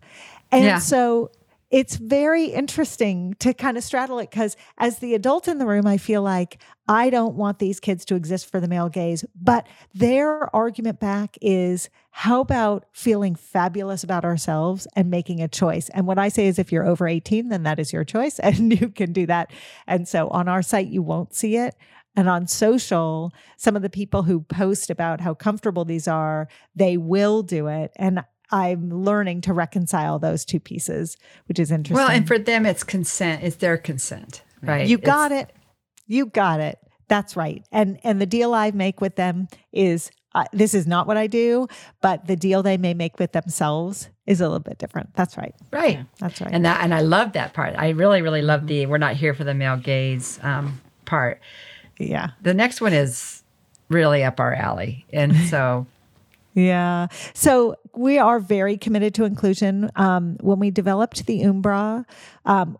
And so it's very interesting to kind of straddle it, because as the adult in the room, I feel like I don't want these kids to exist for the male gaze, but their argument back is, how about feeling fabulous about ourselves and making a choice? And what I say is, if you're over 18, then that is your choice and you can do that. And so on our site, you won't see it. And on social, some of the people who post about how comfortable these are, they will do it. And I'm learning to reconcile those two pieces, which is interesting. Well, and for them, it's consent. It's their consent, right? You got it. That's right. And the deal I make with them is, this is not what I do, but the deal they may make with themselves is a little bit different. That's right. Right. Yeah, that's right. And I love that part. I really, really love the, we're not here for the male gaze part. Yeah. The next one is really up our alley. And so... Yeah. So we are very committed to inclusion. When we developed the Oombra,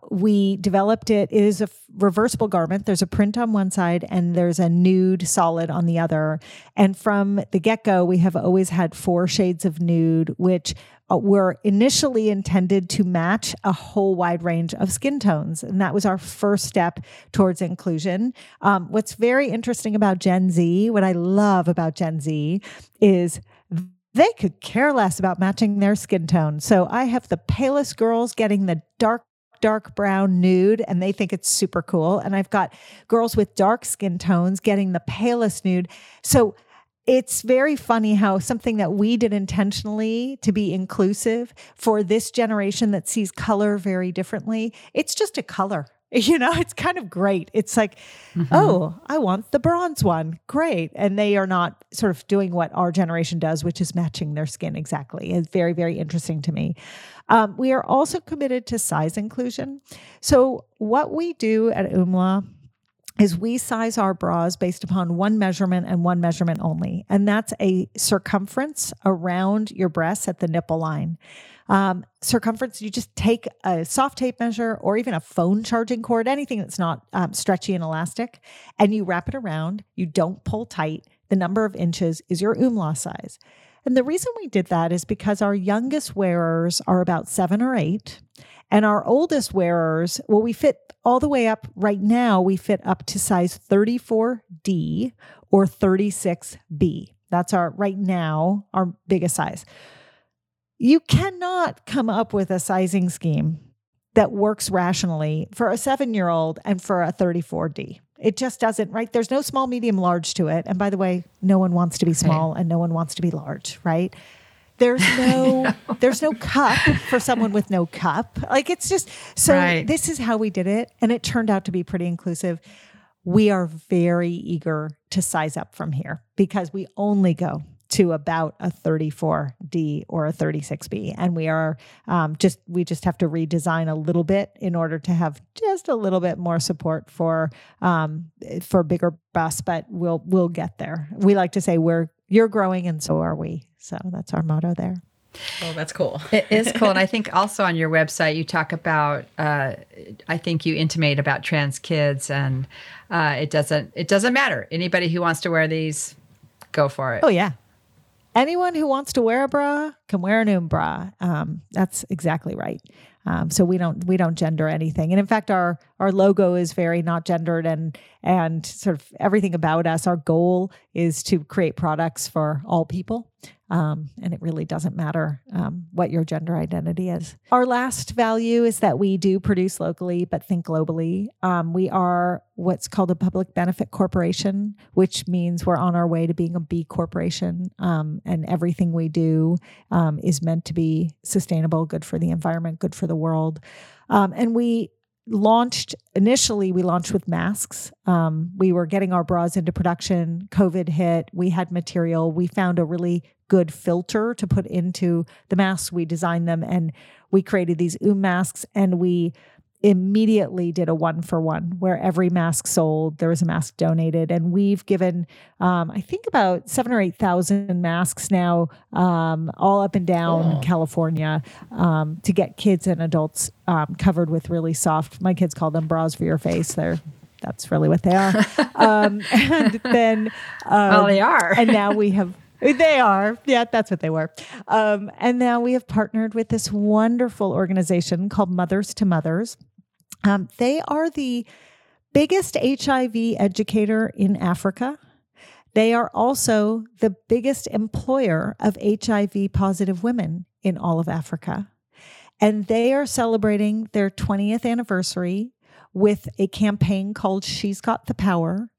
we developed it. It is a reversible garment. There's a print on one side and there's a nude solid on the other. And from the get-go, we have always had 4 shades of nude, which were initially intended to match a whole wide range of skin tones. And that was our first step towards inclusion. What's very interesting about Gen Z, what I love about Gen Z is they could care less about matching their skin tone. So I have the palest girls getting the dark brown nude, and they think it's super cool. And I've got girls with dark skin tones getting the palest nude. So it's very funny how something that we did intentionally to be inclusive for this generation that sees color very differently, it's just a color. You know, it's kind of great. It's like, oh, I want the bronze one. Great. And they are not sort of doing what our generation does, which is matching their skin exactly. It's very, very interesting to me. We are also committed to size inclusion. So what we do at Oomla is we size our bras based upon one measurement and one measurement only. And that's a circumference around your breasts at the nipple line. Circumference, you just take a soft tape measure or even a phone charging cord, anything that's not stretchy and elastic, and you wrap it around. You don't pull tight. The number of inches is your Oomla size. And the reason we did that is because our youngest wearers are about 7 or 8, and our oldest wearers, well, we fit all the way up right now, we fit up to size 34D or 36B. That's our, right now, our biggest size. You cannot come up with a sizing scheme that works rationally for a 7-year-old and for a 34D. It just doesn't, right? There's no small, medium, large to it. And by the way, no one wants to be small and no one wants to be large, right? There's no there's no cup for someone with no cup. Like, it's just, so right. This is how we did it. And it turned out to be pretty inclusive. We are very eager to size up from here because we only go to about a 34D or a 36B. And we are just have to redesign a little bit in order to have just a little bit more support for bigger bus, but we'll get there. We like to say you're growing and so are we. So that's our motto there. Oh, that's cool. It is cool. And I think also on your website, you talk about, I think you intimate about trans kids, and it doesn't matter. Anybody who wants to wear these, go for it. Oh yeah. Anyone who wants to wear a bra can wear an Oombra. That's exactly right. So we don't gender anything. And in fact, our logo is very not gendered, and sort of everything about us. Our goal is to create products for all people. And it really doesn't matter what your gender identity is. Our last value is that we do produce locally, but think globally. We are what's called a public benefit corporation, which means we're on our way to being a B corporation. And everything we do is meant to be sustainable, good for the environment, good for the world. And we launched with masks. We were getting our bras into production. COVID hit. We had material. We found a really good filter to put into the masks. We designed them and we created these Oom masks, and we immediately did a 1-for-1 where every mask sold, there was a mask donated. And we've given, I think about 7,000 or 8,000 masks now, all up and down California, to get kids and adults covered with really soft, my kids call them bras for your face. That's really what they are. And then, well, they are. And now we have, they are. Yeah, that's what they were. And now we have partnered with this wonderful organization called Mothers to Mothers. They are the biggest HIV educator in Africa. They are also the biggest employer of HIV positive women in all of Africa. And they are celebrating their 20th anniversary with a campaign called She's Got the Power.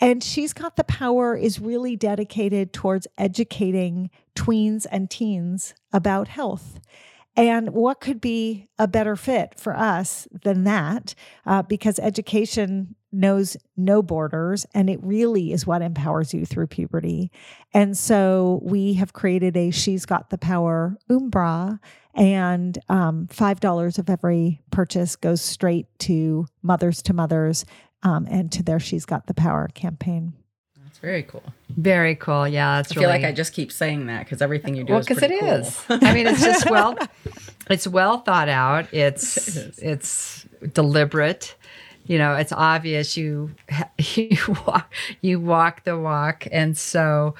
And She's Got the Power is really dedicated towards educating tweens and teens about health. And what could be a better fit for us than that? Because education knows no borders, and it really is what empowers you through puberty. And so we have created a She's Got the Power Oombra, and $5 of every purchase goes straight to Mothers, and to their She's Got the Power campaign. That's very cool. Very cool. Yeah. That's I feel really... like I just keep saying that because everything you do is pretty cool. Well, because it is. I mean, it's just it's well thought out. It's deliberate. You know, it's obvious you walk the walk. And so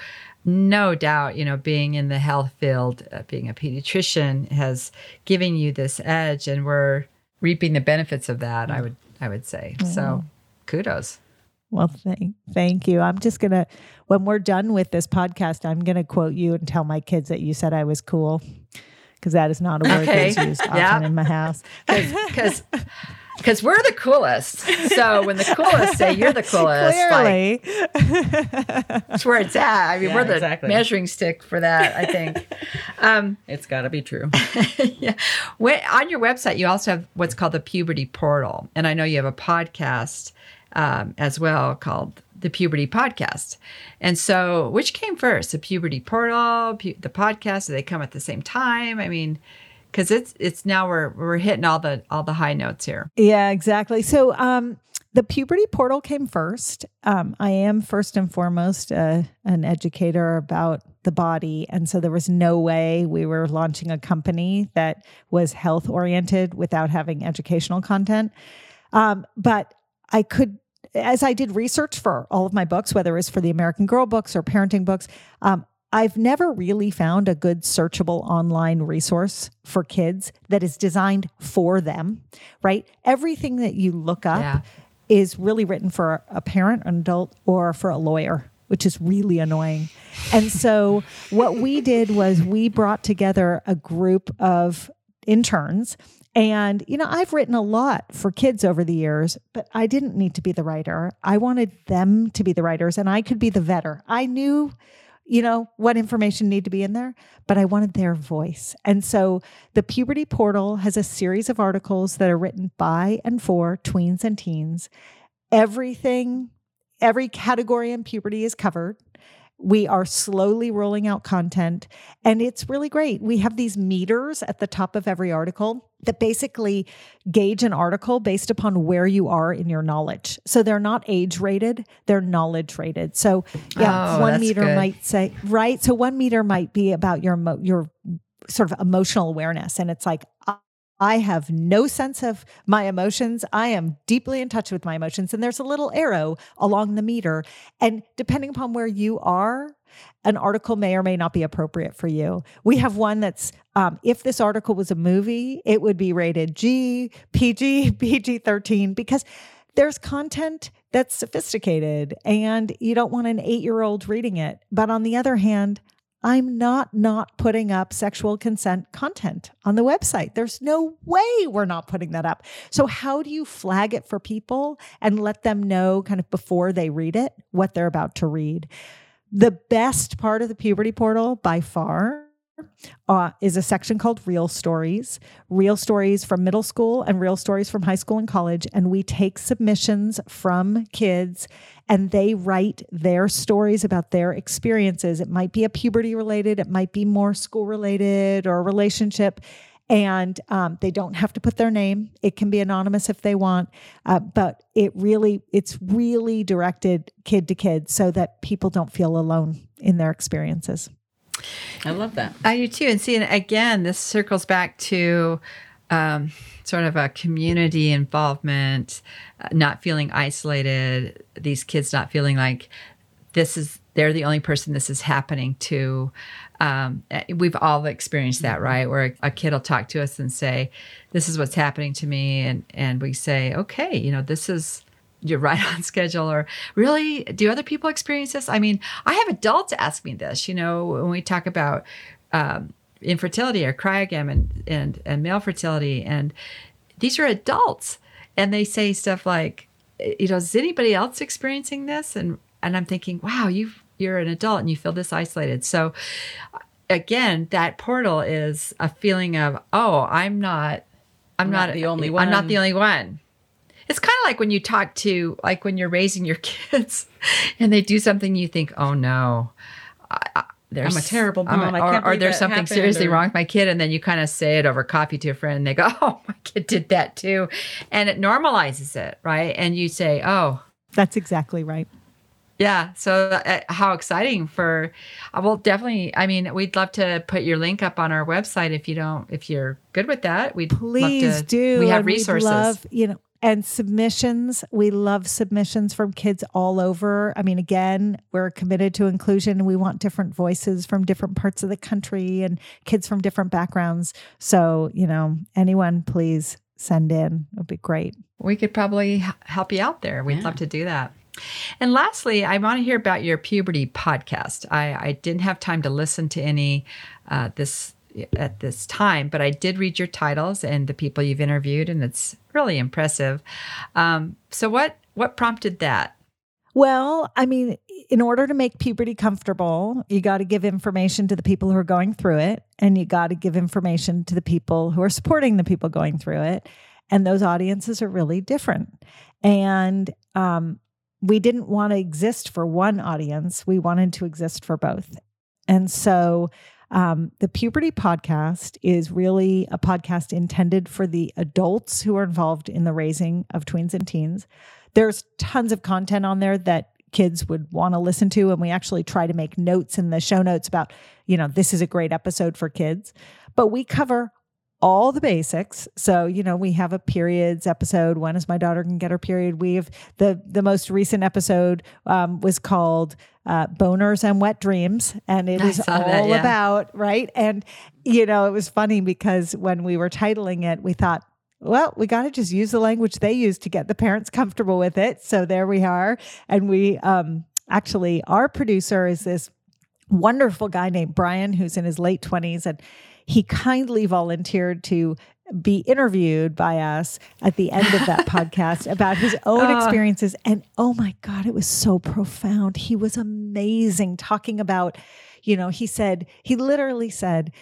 no doubt, you know, being in the health field, being a pediatrician has given you this edge, and we're reaping the benefits of that, I would say. Mm. So kudos. Well, thank you. I'm just going to, when we're done with this podcast, I'm going to quote you and tell my kids that you said I was cool, because that is not a word that's used often in my house. Because we're the coolest. So when the coolest say you're the coolest, clearly, that's where it's at. I mean, we're the measuring stick for that, I think. It's got to be true. Yeah. On your website, you also have what's called the Puberty Portal. And I know you have a podcast as well called the Puberty Podcast. And so which came first, the Puberty Portal, the podcast? Do they come at the same time? I mean... because it's now we're hitting all the high notes here. Yeah, exactly. So the Puberty Portal came first. I am first and foremost an educator about the body, and so there was no way we were launching a company that was health oriented without having educational content. But I could. As I did research for all of my books, whether it was for the American Girl books or parenting books, I've never really found a good searchable online resource for kids that is designed for them, right? Everything that you look up is really written for a parent, an adult, or for a lawyer, which is really annoying. And so what we did was we brought together a group of interns. And, you know, I've written a lot for kids over the years, but I didn't need to be the writer. I wanted them to be the writers, and I could be the vetter. I knew you know, what information need to be in there, but I wanted their voice. And so the Puberty Portal has a series of articles that are written by and for tweens and teens. Everything, every category in puberty is covered. We are slowly rolling out content, and it's really great. We have these meters at the top of every article that basically gauge an article based upon where you are in your knowledge. So they're not age rated, they're knowledge rated. So yeah, 1 meter might say, right? So 1 meter might be about your sort of emotional awareness. And it's like, I have no sense of my emotions. I am deeply in touch with my emotions. And there's a little arrow along the meter. And depending upon where you are, an article may or may not be appropriate for you. We have one that's, if this article was a movie, it would be rated G, PG, PG-13, because there's content that's sophisticated and you don't want an 8-year-old reading it. But on the other hand, I'm not putting up sexual consent content on the website. There's no way we're not putting that up. So how do you flag it for people and let them know kind of before they read it, what they're about to read? The best part of the Puberty Portal by far is a section called Real Stories from middle school and Real Stories from high school and college. And we take submissions from kids and they write their stories about their experiences. It might be a puberty related, it might be more school related or a relationship. And they don't have to put their name. It can be anonymous if they want, but it's really directed kid to kid so that people don't feel alone in their experiences. I love that. I do too. And see, and again, this circles back to sort of a community involvement, not feeling isolated, these kids not feeling like they're the only person this is happening to. We've all experienced that, right? Where a kid will talk to us and say, this is what's happening to me. And we say, okay, you know, you're right on schedule. Or really, do other people experience this? I mean, I have adults ask me this, you know, when we talk about infertility or cryogam and male fertility, and these are adults, and they say stuff like, you know, is anybody else experiencing this? And I'm thinking, wow, you're an adult and you feel this isolated. So again, that portal is a feeling of, oh, I'm not the only one. I'm not the only one. It's kind of like when you talk to, like when you're raising your kids and they do something, you think, oh no, I'm a terrible mom. Or there's something seriously wrong with my kid. And then you kind of say it over coffee to a friend and they go, oh, my kid did that too. And it normalizes it, right? And you say, oh. That's exactly right. Yeah. So how exciting for, well, definitely. I mean, we'd love to put your link up on our website if you're good with that. Please do. We have resources. And submissions, we love submissions from kids all over. I mean, again, we're committed to inclusion. We want different voices from different parts of the country and kids from different backgrounds. So, you know, anyone, please send in. It would be great. We could probably help you out there. We'd love to do that. And lastly, I want to hear about your puberty podcast. I didn't have time to listen to any at this time, but I did read your titles and the people you've interviewed, and it's really impressive. So what prompted that? Well, I mean, in order to make puberty comfortable, you got to give information to the people who are going through it, and you got to give information to the people who are supporting the people going through it. And those audiences are really different. And we didn't want to exist for one audience. We wanted to exist for both. And so the Puberty Podcast is really a podcast intended for the adults who are involved in the raising of tweens and teens. There's tons of content on there that kids would want to listen to. And we actually try to make notes in the show notes about, you know, this is a great episode for kids, but we cover all the basics. So, you know, we have a periods episode. When is my daughter going to get her period? We have the most recent episode was called Boners and Wet Dreams. And it is all about, right? And, you know, it was funny because when we were titling it, we thought, well, we got to just use the language they use to get the parents comfortable with it. So there we are. And we actually, our producer is this wonderful guy named Brian, who's in his late 20s, and he kindly volunteered to be interviewed by us at the end of that podcast about his own experiences. And oh my God, it was so profound. He was amazing talking about, you know, he said, he literally said,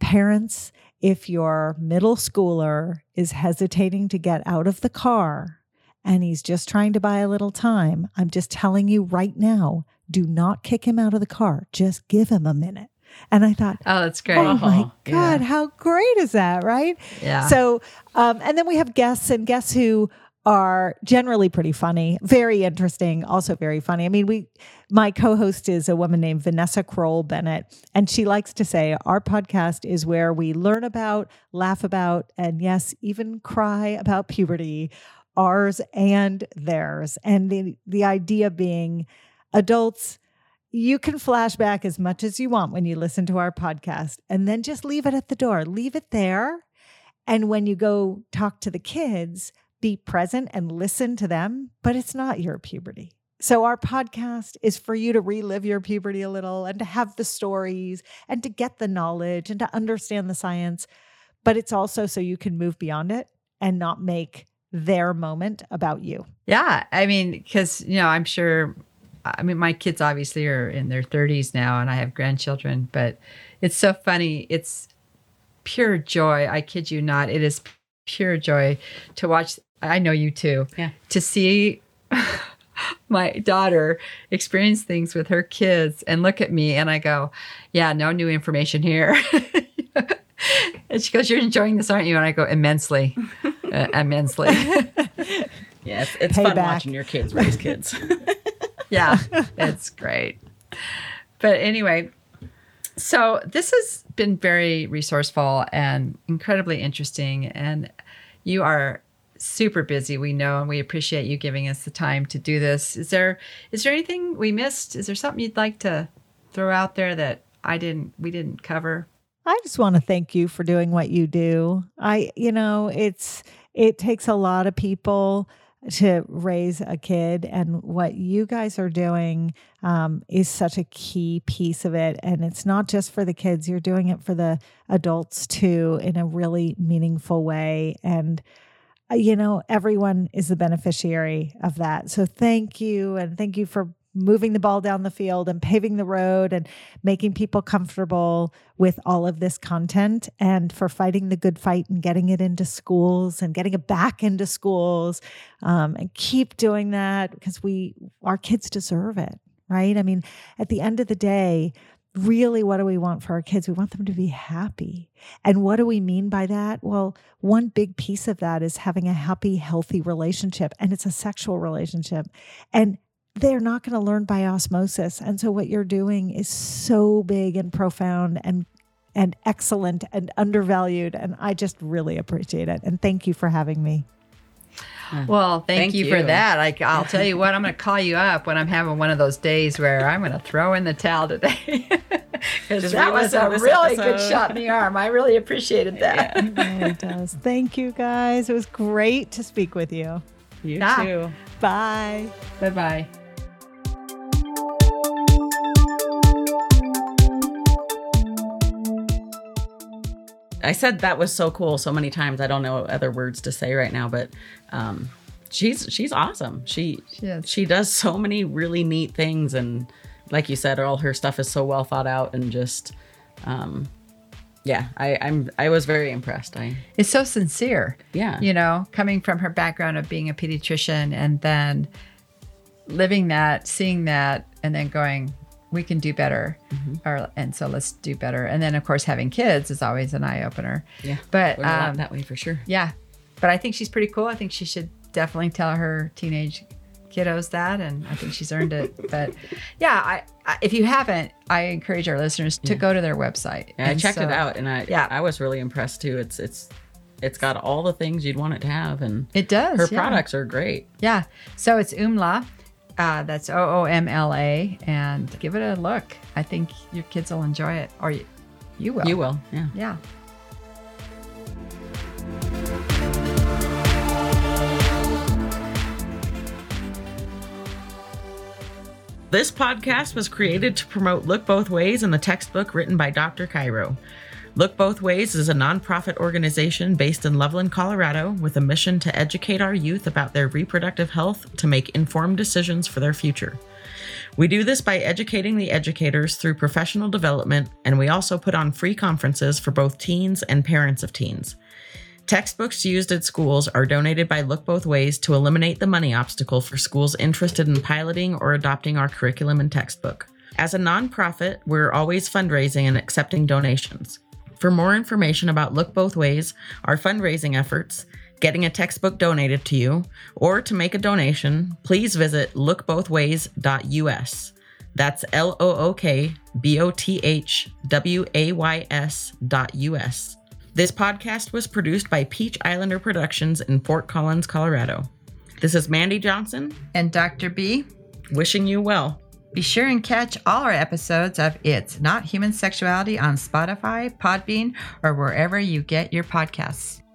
parents, if your middle schooler is hesitating to get out of the car and he's just trying to buy a little time, I'm just telling you right now, do not kick him out of the car. Just give him a minute. And I thought, oh, that's great. Oh, my God, yeah. How great is that, right? Yeah. So, and then we have guests, and guests who are generally pretty funny, very interesting, also very funny. I mean, my co-host is a woman named Vanessa Kroll Bennett, and she likes to say our podcast is where we learn about, laugh about, and yes, even cry about puberty, ours and theirs. And the idea being adults, you can flash back as much as you want when you listen to our podcast, and then just leave it at the door, leave it there. And when you go talk to the kids, be present and listen to them, but it's not your puberty. So our podcast is for you to relive your puberty a little and to have the stories and to get the knowledge and to understand the science, but it's also so you can move beyond it and not make their moment about you. Yeah. I mean, cause you know, I mean, my kids obviously are in their 30s now and I have grandchildren, but it's so funny. It's pure joy. I kid you not. It is pure joy to watch. I know you too. Yeah. To see my daughter experience things with her kids and look at me and I go, yeah, no new information here. And she goes, you're enjoying this, aren't you? And I go, immensely, immensely. Yeah, it's fun watching your kids raise kids. Yeah, it's great. But anyway, so this has been very resourceful and incredibly interesting. And you are super busy, we know, and we appreciate you giving us the time to do this. Is there anything we missed? Is there something you'd like to throw out there that we didn't cover? I just want to thank you for doing what you do. It takes a lot of people to raise a kid, and what you guys are doing is such a key piece of it. And it's not just for the kids, you're doing it for the adults too in a really meaningful way. And, you know, everyone is the beneficiary of that. So thank you. And thank you for moving the ball down the field and paving the road and making people comfortable with all of this content, and for fighting the good fight and getting it into schools and getting it back into schools. And keep doing that, because our kids deserve it, right? I mean, at the end of the day, really, what do we want for our kids? We want them to be happy. And what do we mean by that? Well, one big piece of that is having a happy, healthy relationship, and it's a sexual relationship. And they're not going to learn by osmosis. And so what you're doing is so big and profound and excellent and undervalued. And I just really appreciate it. And thank you for having me. Well, thank you for that. I'll tell you what, I'm going to call you up when I'm having one of those days where I'm going to throw in the towel today. Because that was a really good shot in the arm. I really appreciated that. Yeah, it does. Thank you, guys. It was great to speak with you. You too. Bye. Bye-bye. I said that was so cool so many times. I don't know other words to say right now, but she's awesome. She does so many really neat things, and like you said, all her stuff is so well thought out, and just I was very impressed. It's so sincere. Yeah, you know, coming from her background of being a pediatrician and then living that, seeing that, and then going, we can do better. Mm-hmm. And so let's do better. And then, of course, having kids is always an eye opener. Yeah, but we're not that way for sure. Yeah, but I think she's pretty cool. I think she should definitely tell her teenage kiddos that, and I think she's earned it. But yeah, I if you haven't, I encourage our listeners to go to their website. Yeah, and I checked it out, and I was really impressed too. It's got all the things you'd want it to have, and it does. Her products are great. Yeah, so it's Oomla. That's Oomla, and give it a look. I think your kids will enjoy it, or you will. You will, yeah. Yeah. This podcast was created to promote Look Both Ways in the textbook written by Dr. Cairo. Look Both Ways is a nonprofit organization based in Loveland, Colorado, with a mission to educate our youth about their reproductive health to make informed decisions for their future. We do this by educating the educators through professional development, and we also put on free conferences for both teens and parents of teens. Textbooks used at schools are donated by Look Both Ways to eliminate the money obstacle for schools interested in piloting or adopting our curriculum and textbook. As a nonprofit, we're always fundraising and accepting donations. For more information about Look Both Ways, our fundraising efforts, getting a textbook donated to you, or to make a donation, please visit lookbothways.us. That's lookbothways.us. This podcast was produced by Peach Islander Productions in Fort Collins, Colorado. This is Mandy Johnson and Dr. B, wishing you well. Be sure and catch all our episodes of It's Not Human Sexuality on Spotify, Podbean, or wherever you get your podcasts.